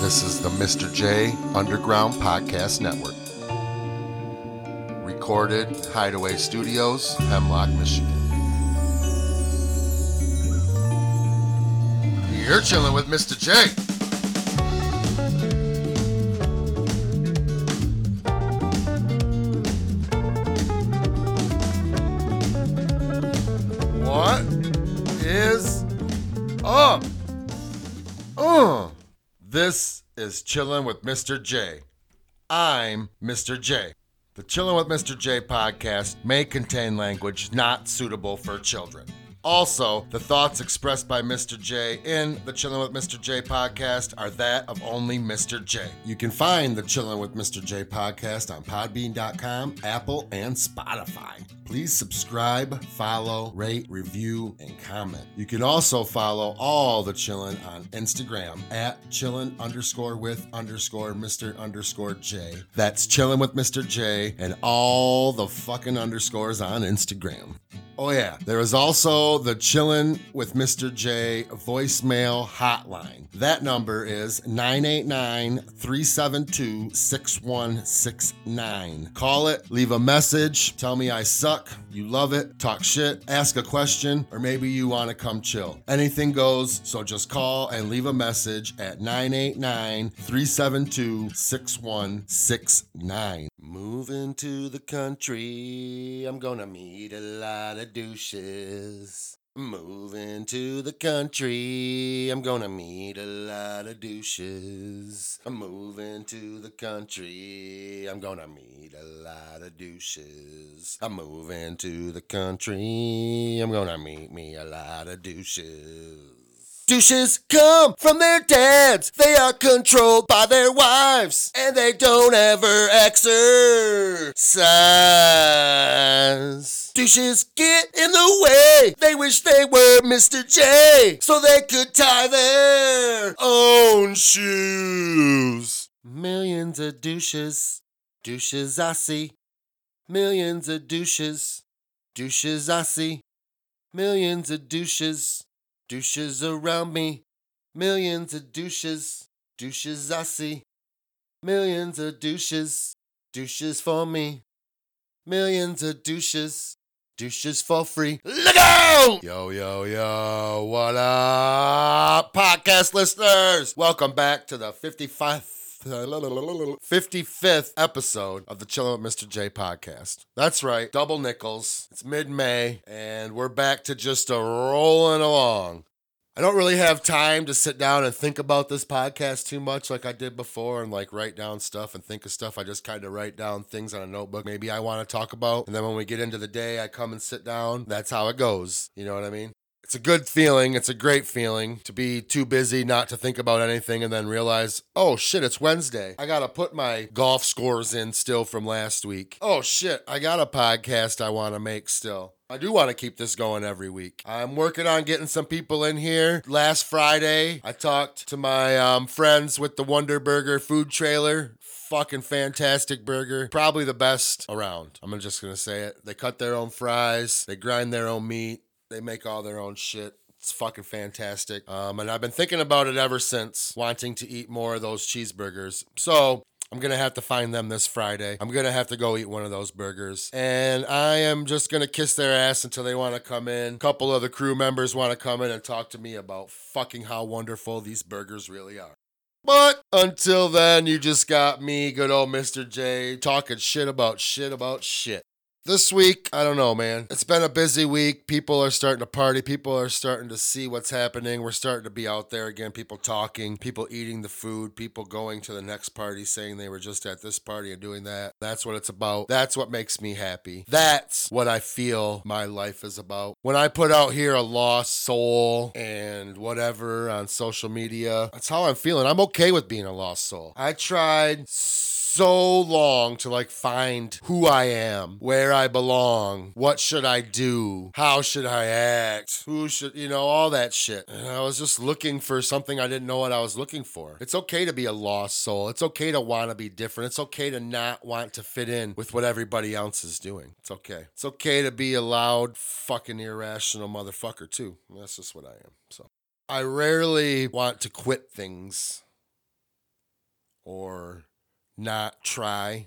This is the Mr. J Underground Podcast Network. Recorded, Hideaway Studios, Hemlock, Michigan. You're chilling with Mr. J. What is up? This is Chillin' with Mr. J. I'm Mr. J. The Chillin' with Mr. J podcast may contain language not suitable for children. Also, the thoughts expressed by Mr. J in the Chillin' with Mr. J podcast are that of only Mr. J. You can find the Chillin' with Mr. J podcast on Podbean.com, Apple, and Spotify. Please subscribe, follow, rate, review, and comment. You can also follow all the Chillin' on Instagram at @Chillin_with_Mr_J. That's Chillin' with Mr. J and all the fucking underscores on Instagram. Oh yeah, there is also the Chillin' with Mr. J voicemail hotline. That number is 989-372-6169. Call it, leave a message, tell me I suck, you love it, talk shit, ask a question, or maybe you want to come chill. Anything goes, so just call and leave a message at 989-372-6169. Moving to the country, I'm gonna meet a lot of douches. Moving to the country, I'm gonna meet a lot of douches. I'm moving to the country, I'm gonna meet a lot of douches. I'm moving to the country, I'm gonna meet me a lot of douches. Douches come from their dads. They are controlled by their wives, and they don't ever exercise. Douches get in the way. They wish they were Mr. J, so they could tie their own shoes. Millions of douches, douches I see. Millions of douches, douches I see. Millions of douches. Douches around me, millions of douches, douches I see. Millions of douches, douches for me. Millions of douches, douches for free. Look out! Yo, yo, yo, what up, podcast listeners? Welcome back to the 55th episode of the Chillin' with Mr. J podcast. That's right, double nickels. It's mid-May, and we're back to just a rolling along. I don't really have time to sit down and think about this podcast too much like I did before and like write down stuff and think of stuff. I just kind of write down things on a notebook maybe I want to talk about, and then when we get into the day, I come and sit down. That's how it goes. You know what I mean? It's a good feeling. It's a great feeling to be too busy not to think about anything and then realize, oh shit, it's Wednesday. I gotta put my golf scores in still from last week. Oh shit, I got a podcast I want to make still. I do want to keep this going every week. I'm working on getting some people in here. Last Friday, I talked to my friends with the Wonder Burger food trailer. Fucking fantastic burger. Probably the best around. I'm just gonna say it. They cut their own fries. They grind their own meat. They make all their own shit. It's fucking fantastic. And I've been thinking about it ever since, wanting to eat more of those cheeseburgers. So I'm going to have to find them this Friday. I'm going to have to go eat one of those burgers. And I am just going to kiss their ass until they want to come in. A couple other crew members want to come in and talk to me about fucking how wonderful these burgers really are. But until then, you just got me, good old Mr. J, talking shit about shit about shit. This week, I don't know, man. It's been a busy week. People are starting to party. People are starting to see what's happening. We're starting to be out there again. People talking, people eating the food, people going to the next party saying they were just at this party and doing that. That's what it's about. That's what makes me happy. That's what I feel my life is about. When I put out here a lost soul and whatever on social media, that's how I'm feeling. I'm okay with being a lost soul. I tried so long to like find who I am, where I belong, what should I do, how should I act, who should, you know, all that shit. And I was just looking for something I didn't know what I was looking for. It's okay to be a lost soul. It's okay to want to be different. It's okay to not want to fit in with what everybody else is doing. It's okay. It's okay to be a loud, fucking irrational motherfucker too. That's just what I am. So I rarely want to quit things. or not try.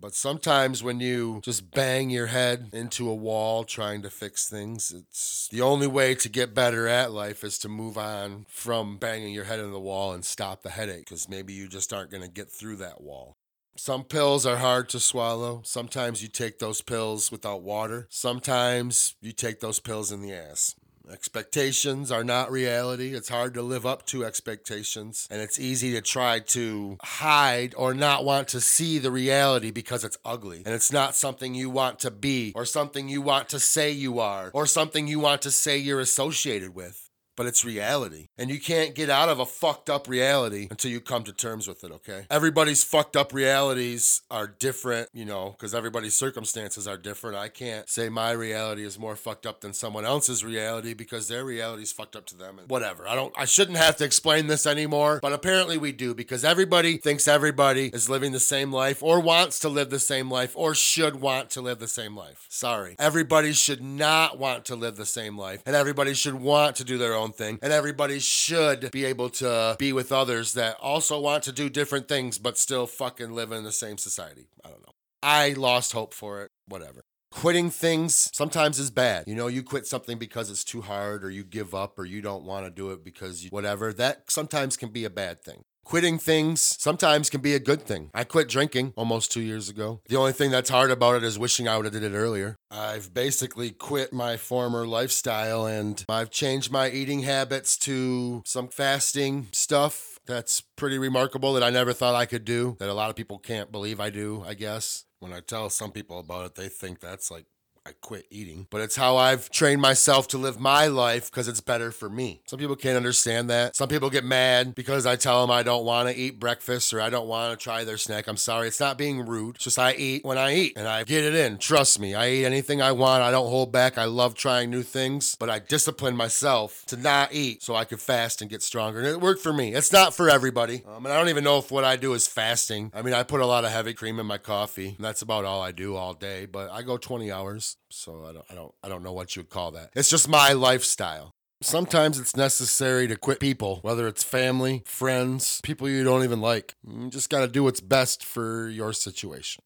But sometimes when you just bang your head into a wall trying to fix things, it's the only way to get better at life is to move on from banging your head into the wall and stop the headache, because maybe you just aren't going to get through that wall. Some pills are hard to swallow. Sometimes you take those pills without water. Sometimes you take those pills in the ass. Expectations are not reality. It's hard to live up to expectations, and it's easy to try to hide or not want to see the reality because it's ugly, and it's not something you want to be or something you want to say you are or something you want to say you're associated with, but it's reality, and you can't get out of a fucked up reality until you come to terms with it, okay? Everybody's fucked up realities are different, you know, because everybody's circumstances are different. I can't say my reality is more fucked up than someone else's reality because their reality's fucked up to them and whatever. I shouldn't have to explain this anymore, but apparently we do, because everybody thinks everybody is living the same life or wants to live the same life or should want to live the same life. Sorry. Everybody should not want to live the same life, and everybody should want to do their own thing, and everybody should be able to be with others that also want to do different things but still fucking live in the same society. I don't know. I lost hope for it. Whatever. Quitting things sometimes is bad. You know, you quit something because it's too hard, or you give up, or you don't want to do it because you whatever. That sometimes can be a bad thing. Quitting things sometimes can be a good thing. I quit drinking almost 2 years ago. The only thing that's hard about it is wishing I would have did it earlier. I've basically quit my former lifestyle, and I've changed my eating habits to some fasting stuff that's pretty remarkable that I never thought I could do, that a lot of people can't believe I do, I guess. When I tell some people about it, they think that's like, I quit eating. But it's how I've trained myself to live my life because it's better for me. Some people can't understand that. Some people get mad because I tell them I don't want to eat breakfast or I don't want to try their snack. I'm sorry. It's not being rude. It's just I eat when I eat and I get it in. Trust me. I eat anything I want. I don't hold back. I love trying new things, but I discipline myself to not eat so I could fast and get stronger. And it worked for me. It's not for everybody. And I don't even know if what I do is fasting. I mean, I put a lot of heavy cream in my coffee, and that's about all I do all day, but I go 20 hours. So I don't know what you would call that. It's just my lifestyle. Sometimes it's necessary to quit people, whether it's family, friends, people you don't even like. You just got to do what's best for your situation.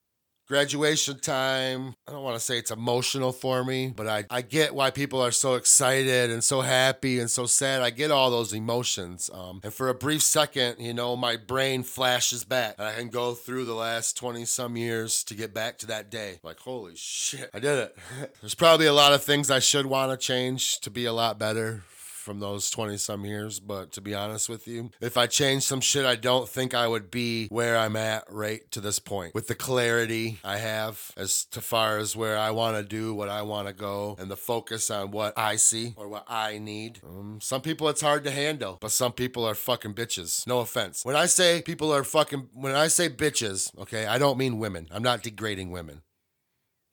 Graduation time, I don't want to say it's emotional for me, but I get why people are so excited and so happy and so sad. I get all those emotions. And for a brief second, you know, my brain flashes back, and I can go through the last 20-some years to get back to that day. Like, holy shit, I did it. There's probably a lot of things I should want to change to be a lot better from those 20-some years, but to be honest with you, if I changed some shit, I don't think I would be where I'm at right to this point. With the clarity I have as to far as where I want to do, what I want to go, and the focus on what I see or what I need. Some people it's hard to handle, but some people are fucking bitches. No offense. When I say bitches, okay, I don't mean women. I'm not degrading women.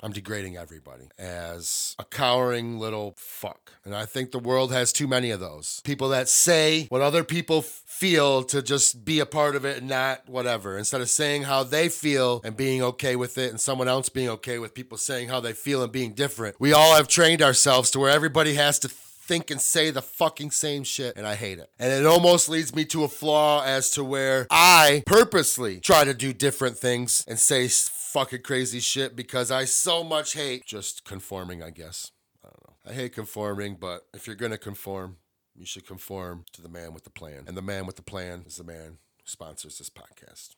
I'm degrading everybody as a cowering little fuck. And I think the world has too many of those. People that say what other people feel to just be a part of it and not whatever. Instead of saying how they feel and being okay with it, and someone else being okay with people saying how they feel and being different. We all have trained ourselves to where everybody has to think and say the fucking same shit, and I hate it. And it almost leads me to a flaw as to where I purposely try to do different things and say fucking crazy shit because I so much hate just conforming, I guess. I don't know. I hate conforming, but if you're gonna conform, you should conform to the man with the plan. And the man with the plan is the man who sponsors this podcast.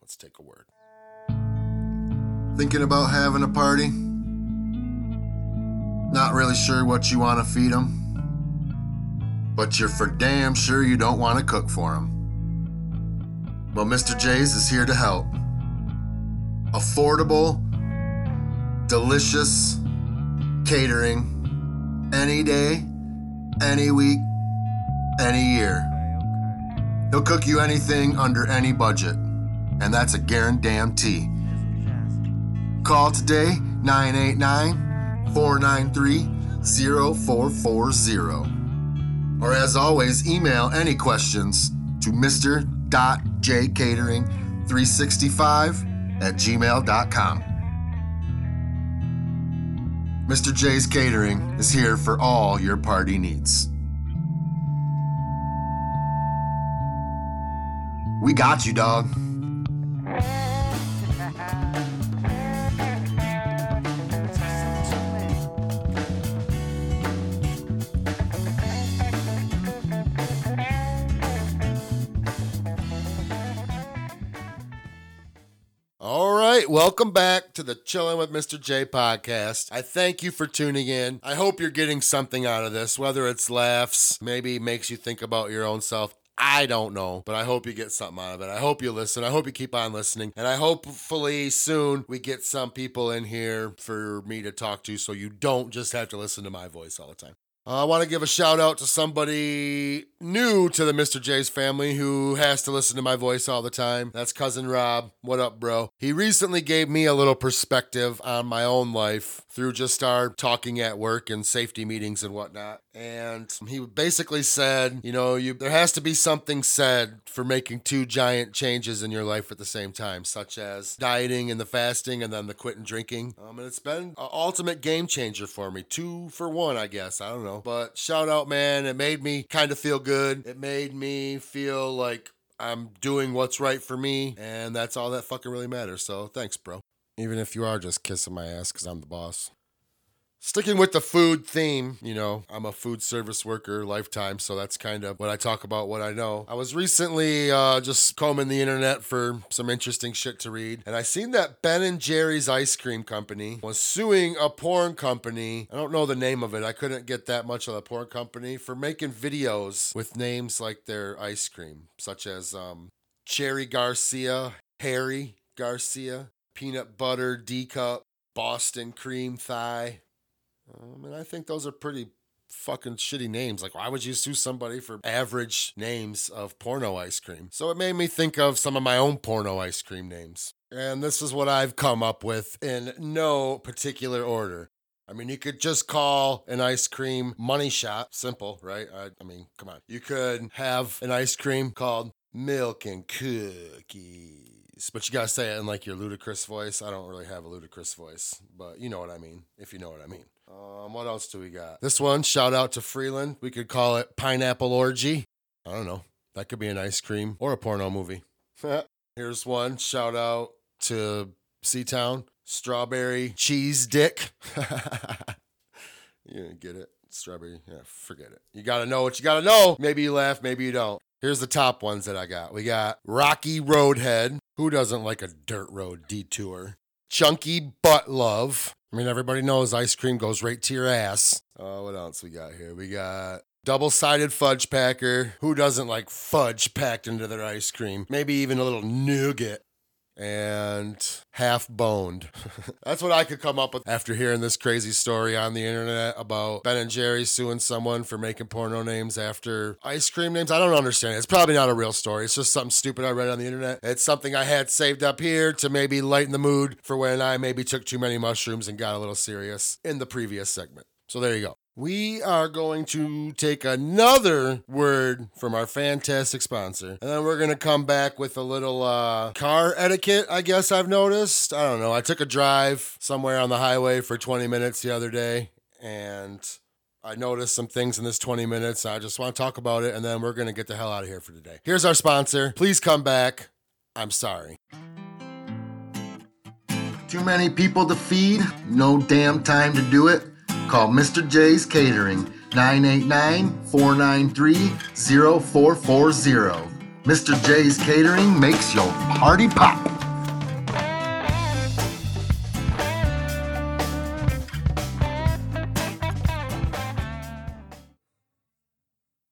Let's take a word. Thinking about having a party? Not really sure what you want to feed them? But you're for damn sure you don't want to cook for them. Well, Mr. J's is here to help. Affordable, delicious catering any day, any week, any year. He'll cook you anything under any budget, and that's a guarantee. Call today, 989-493-0440. Or as always, email any questions to mr.jcatering365@gmail.com. Mr. J's Catering is here for all your party needs. We got you, dog. Welcome back to the Chillin' with Mr. J podcast. I thank you for tuning in. I hope you're getting something out of this, whether it's laughs, maybe makes you think about your own self. I don't know, but I hope you get something out of it. I hope you listen. I hope you keep on listening. And I hopefully soon we get some people in here for me to talk to so you don't just have to listen to my voice all the time. I want to give a shout out to somebody new to the Mr. J's family who has to listen to my voice all the time. That's Cousin Rob. What up, bro? He recently gave me a little perspective on my own life through just our talking at work and safety meetings and whatnot. And he basically said, you know, there has to be something said for making two giant changes in your life at the same time, such as dieting and the fasting and then the quitting drinking. And it's been an ultimate game changer for me. 2 for 1, I guess. I don't know. But shout out, man. It made me kind of feel good. It made me feel like I'm doing what's right for me. And that's all that fucking really matters. So thanks, bro. Even if you are just kissing my ass because I'm the boss. Sticking with the food theme, you know, I'm a food service worker lifetime, so that's kind of what I talk about, what I know. I was recently just combing the internet for some interesting shit to read, and I seen that Ben and Jerry's ice cream company was suing a porn company. I don't know the name of it. I couldn't get that much of the porn company for making videos with names like their ice cream, such as Cherry Garcia, Harry Garcia, Peanut Butter D-Cup, Boston Cream Thigh. And I think those are pretty fucking shitty names. Like, why would you sue somebody for average names of porno ice cream? So it made me think of some of my own porno ice cream names. And this is what I've come up with in no particular order. I mean, you could just call an ice cream Money Shot. Simple, right? I mean, come on. You could have an ice cream called Milk and Cookies. But you gotta say it in like your ludicrous voice. I don't really have a ludicrous voice, but you know what I mean, if you know what I mean. What else do we got? This one, shout out to Freeland. We could call it Pineapple Orgy. I don't know. That could be an ice cream or a porno movie. Here's one, shout out to Seatown. Strawberry Cheese Dick. You didn't get it. Strawberry, yeah, forget it. You gotta know what you gotta know. Maybe you laugh, maybe you don't. Here's the top ones that I got. We got Rocky Roadhead. Who doesn't like a dirt road detour? Chunky Butt Love. I mean, everybody knows ice cream goes right to your ass. What else we got here? We got Double-Sided Fudge Packer. Who doesn't like fudge packed into their ice cream? Maybe even a little nougat. And Half Boned. That's what I could come up with after hearing this crazy story on the internet about Ben and Jerry suing someone for making porno names after ice cream names. I don't understand it. It's probably not a real story. It's just something stupid I read on the internet. It's something I had saved up here to maybe lighten the mood for when I maybe took too many mushrooms and got a little serious in the previous segment. So there you go. We are going to take another word from our fantastic sponsor, and then we're going to come back with a little car etiquette, I guess I've noticed. I don't know. I took a drive somewhere on the highway for 20 minutes the other day, and I noticed some things in this 20 minutes. I just want to talk about it, and then we're going to get the hell out of here for today. Here's our sponsor. Please come back. I'm sorry. Too many people to feed? No damn time to do it? Call Mr. J's Catering, 989-493-0440. Mr. J's Catering makes your party pop.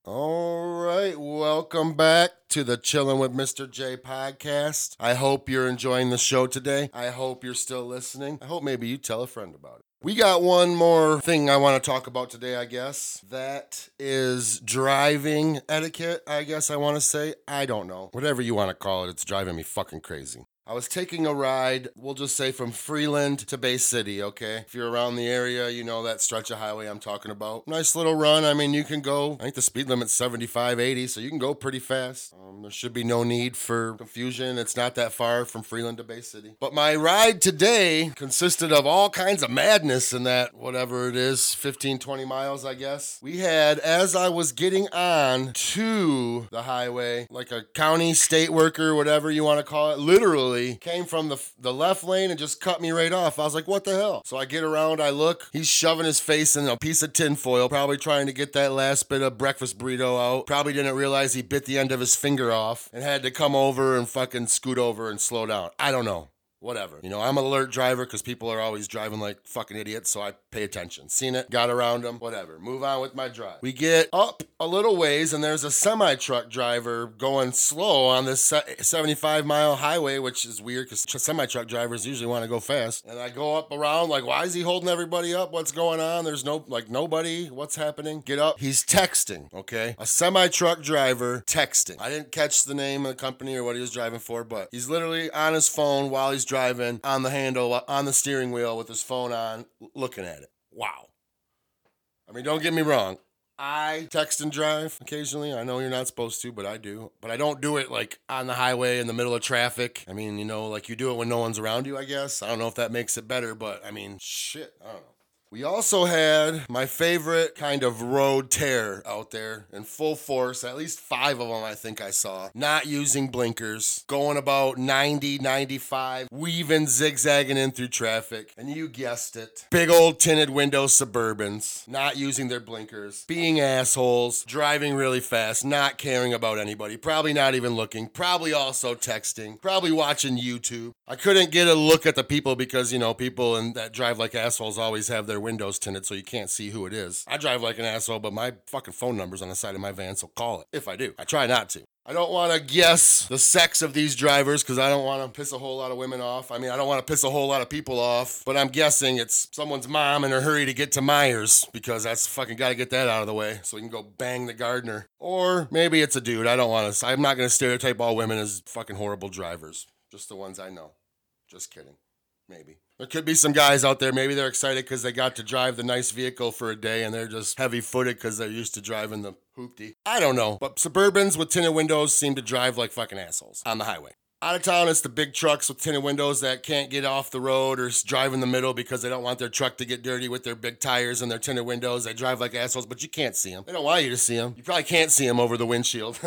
All right, welcome back to the Chillin' with Mr. J podcast. I hope you're enjoying the show today. I hope you're still listening. I hope maybe you tell a friend about it. We got one more thing I want to talk about today, I guess. That is driving etiquette, I guess I want to say. I don't know. Whatever you want to call it, it's driving me fucking crazy. I was taking a ride, we'll just say from Freeland to Bay City, okay? If you're around the area, you know that stretch of highway I'm talking about. Nice little run. I mean, you can go, I think the speed limit's 75, 80, so you can go pretty fast. There should be no need for confusion. It's not that far from Freeland to Bay City. But my ride today consisted of all kinds of madness in that, whatever it is, 15, 20 miles, I guess. We had, as I was getting on to the highway, like a county, state worker, whatever you want to call it, literally came from the left lane and just cut me right off. I was like, what the hell? So I get around, I look, he's shoving his face in a piece of tinfoil, probably trying to get that last bit of breakfast burrito out. Probably didn't realize he bit the end of his finger off and had to come over and fucking scoot over and slow down. I don't know. Whatever. You know, I'm an alert driver because people are always driving like fucking idiots, so I pay attention. Seen it, got around them, whatever. Move on with my drive. We get up a little ways, and there's a semi-truck driver going slow on this 75-mile highway, which is weird because semi-truck drivers usually want to go fast. And I go up around, like, why is he holding everybody up? What's going on? There's no, like, nobody. What's happening? Get up. He's texting, okay? A semi-truck driver texting. I didn't catch the name of the company or what he was driving for, but he's literally on his phone while he's driving on the handle, on the steering wheel with his phone on, looking at it. Wow. I mean, don't get me wrong. I text and drive occasionally. I know you're not supposed to, but I do. But I don't do it like on the highway in the middle of traffic. I mean, you know, like you do it when no one's around you, I guess. I don't know if that makes it better, but I mean, shit, I don't know. We also had my favorite kind of road terror out there in full force, at least 5 of them I think I saw, not using blinkers, going about 90, 95, weaving, zigzagging in through traffic, and you guessed it, big old tinted window Suburbans, not using their blinkers, being assholes, driving really fast, not caring about anybody, probably not even looking, probably also texting, probably watching YouTube. I couldn't get a look at the people because, you know, people that drive like assholes always have their windows tinted so you can't see who it is. I drive like an asshole, but my fucking phone number's on the side of my van, so call it. If I do. I try not to. I don't want to guess the sex of these drivers because I don't want to piss a whole lot of women off. I mean, I don't want to piss a whole lot of people off, but I'm guessing it's someone's mom in a hurry to get to Myers because that's fucking got to get that out of the way so we can go bang the gardener. Or maybe it's a dude. I don't want to. I'm not going to stereotype all women as fucking horrible drivers. Just the ones I know. Just kidding. Maybe. There could be some guys out there, maybe they're excited because they got to drive the nice vehicle for a day and they're just heavy-footed because they're used to driving the hoopty. I don't know, but Suburbans with tinted windows seem to drive like fucking assholes on the highway. Out of town, it's the big trucks with tinted windows that can't get off the road or drive in the middle because they don't want their truck to get dirty with their big tires and their tinted windows. They drive like assholes, but you can't see them. They don't want you to see them. You probably can't see them over the windshield.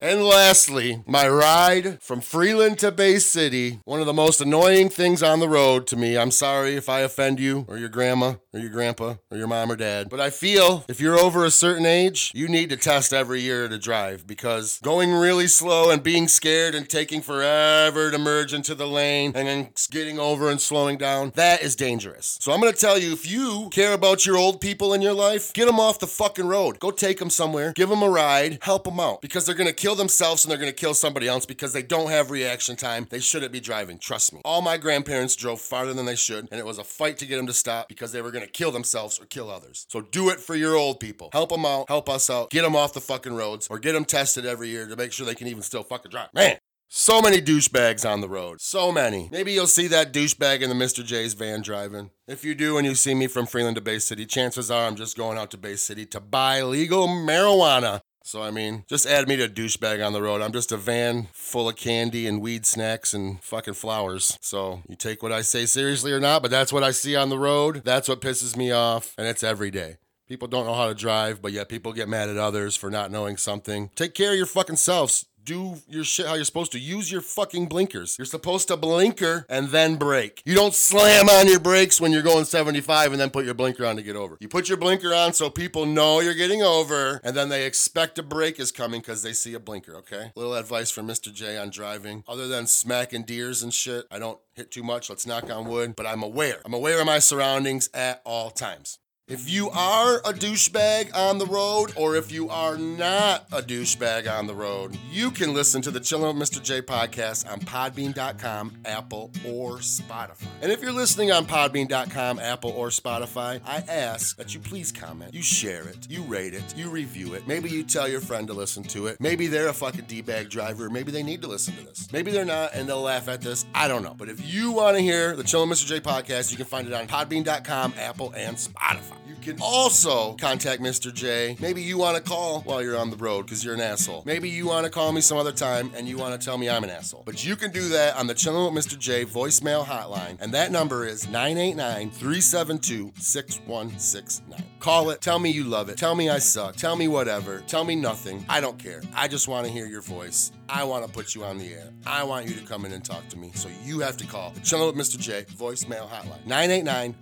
And lastly, my ride from Freeland to Bay City, one of the most annoying things on the road to me. I'm sorry if I offend you or your grandma or your grandpa or your mom or dad, but I feel if you're over a certain age, you need to test every year to drive because going really slow and being scared and taking forever to merge into the lane and then getting over and slowing down, that is dangerous. So I'm going to tell you, if you care about your old people in your life, get them off the fucking road. Go take them somewhere, give them a ride, help them out because they're going to kill themselves and they're going to kill somebody else because they don't have reaction time. They shouldn't be driving. Trust me. All my grandparents drove farther than they should and it was a fight to get them to stop because they were going to kill themselves or kill others. So do it for your old people. Help them out. Help us out. Get them off the fucking roads or get them tested every year to make sure they can even still fucking drive. Man. So many douchebags on the road. So many. Maybe you'll see that douchebag in the Mr. J's van driving. If you do and you see me from Freeland to Bay City, chances are I'm just going out to Bay City to buy legal marijuana. So, I mean, just add me to douchebag on the road. I'm just a van full of candy and weed snacks and fucking flowers. So, you take what I say seriously or not, but that's what I see on the road. That's what pisses me off, and it's every day. People don't know how to drive, but yet people get mad at others for not knowing something. Take care of your fucking selves. Do your shit how you're supposed to. Use your fucking blinkers. You're supposed to blinker and then brake. You don't slam on your brakes when you're going 75 and then put your blinker on to get over. You put your blinker on so people know you're getting over and then they expect a brake is coming because they see a blinker, okay? Little advice from Mr. J on driving. Other than smacking deers and shit, I don't hit too much. Let's knock on wood. But I'm aware. I'm aware of my surroundings at all times. If you are a douchebag on the road, or if you are not a douchebag on the road, you can listen to the Chillin' with Mr. J Podcast on Podbean.com, Apple, or Spotify. And if you're listening on Podbean.com, Apple, or Spotify, I ask that you please comment, you share it, you rate it, you review it. Maybe you tell your friend to listen to it. Maybe they're a fucking D-bag driver. Maybe they need to listen to this. Maybe they're not, and they'll laugh at this. I don't know. But if you want to hear the Chillin' with Mr. J Podcast, you can find it on Podbean.com, Apple, and Spotify. You can also contact Mr. J. Maybe you want to call while you're on the road because you're an asshole. Maybe you want to call me some other time and you want to tell me I'm an asshole. But you can do that on the Chillin' with Mr. J voicemail hotline. And that number is 989-372-6169. Call it. Tell me you love it. Tell me I suck. Tell me whatever. Tell me nothing. I don't care. I just want to hear your voice. I want to put you on the air. I want you to come in and talk to me. So you have to call the Chillin' with Mr. J voicemail hotline.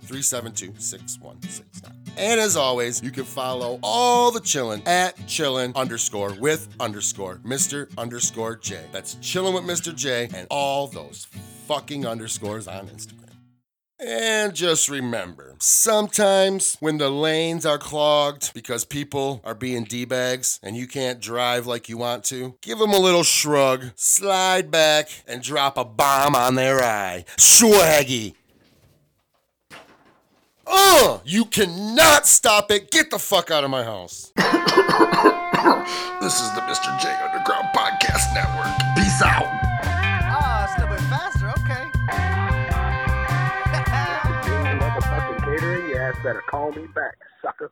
989-372-6169. And as always, you can follow all the Chillin' at Chillin_with_Mr. J. That's Chillin' with Mr. J and all those fucking underscores on Instagram. And just remember, sometimes when the lanes are clogged because people are being D-bags and you can't drive like you want to, give them a little shrug, slide back, and drop a bomb on their eye. Swaggy. You cannot stop it. Get the fuck out of my house. This is the Mr. J Underground Podcast Network. Peace out. It's a little bit faster. Okay. Motherfucking catering, you ass better call me back, sucker.